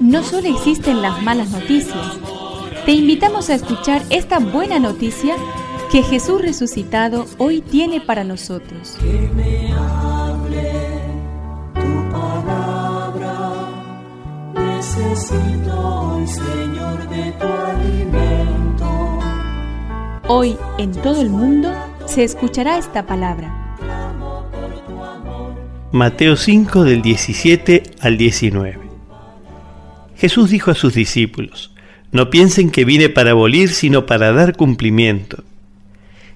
No solo existen las malas noticias. Te invitamos a escuchar esta buena noticia que Jesús resucitado hoy tiene para nosotros. Que me hable tu palabra, necesito hoy, Señor, de tu alimento. Hoy, en todo el mundo, se escuchará esta palabra. Mateo 5, del 17 al 19. Jesús dijo a sus discípulos: No piensen que vine para abolir, sino para dar cumplimiento.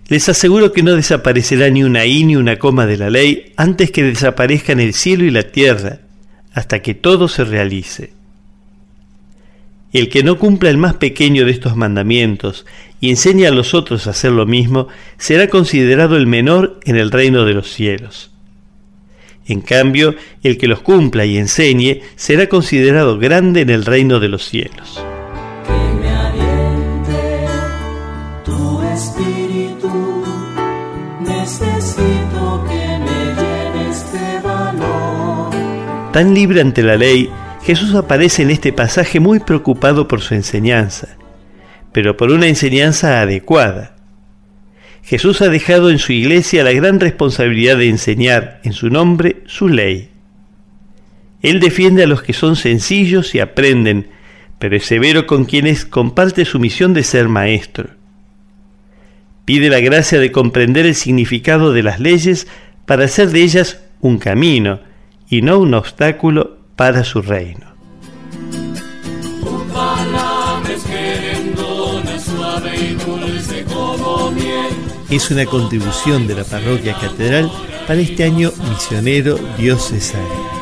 Les aseguro que no desaparecerá ni una i ni una coma de la ley antes que desaparezcan el cielo y la tierra, hasta que todo se realice. El que no cumpla el más pequeño de estos mandamientos y enseñe a los otros a hacer lo mismo, será considerado el menor en el reino de los cielos. En cambio, el que los cumpla y enseñe será considerado grande en el reino de los cielos. Que me aliente tu espíritu, necesito que me llenes de valor. Tan libre ante la ley, Jesús aparece en este pasaje muy preocupado por su enseñanza, pero por una enseñanza adecuada. Jesús ha dejado en su iglesia la gran responsabilidad de enseñar en su nombre su ley. Él defiende a los que son sencillos y aprenden, pero es severo con quienes comparte su misión de ser maestro. Pide la gracia de comprender el significado de las leyes para hacer de ellas un camino y no un obstáculo para su reino. Es una contribución de la Parroquia Catedral para este año misionero diocesano.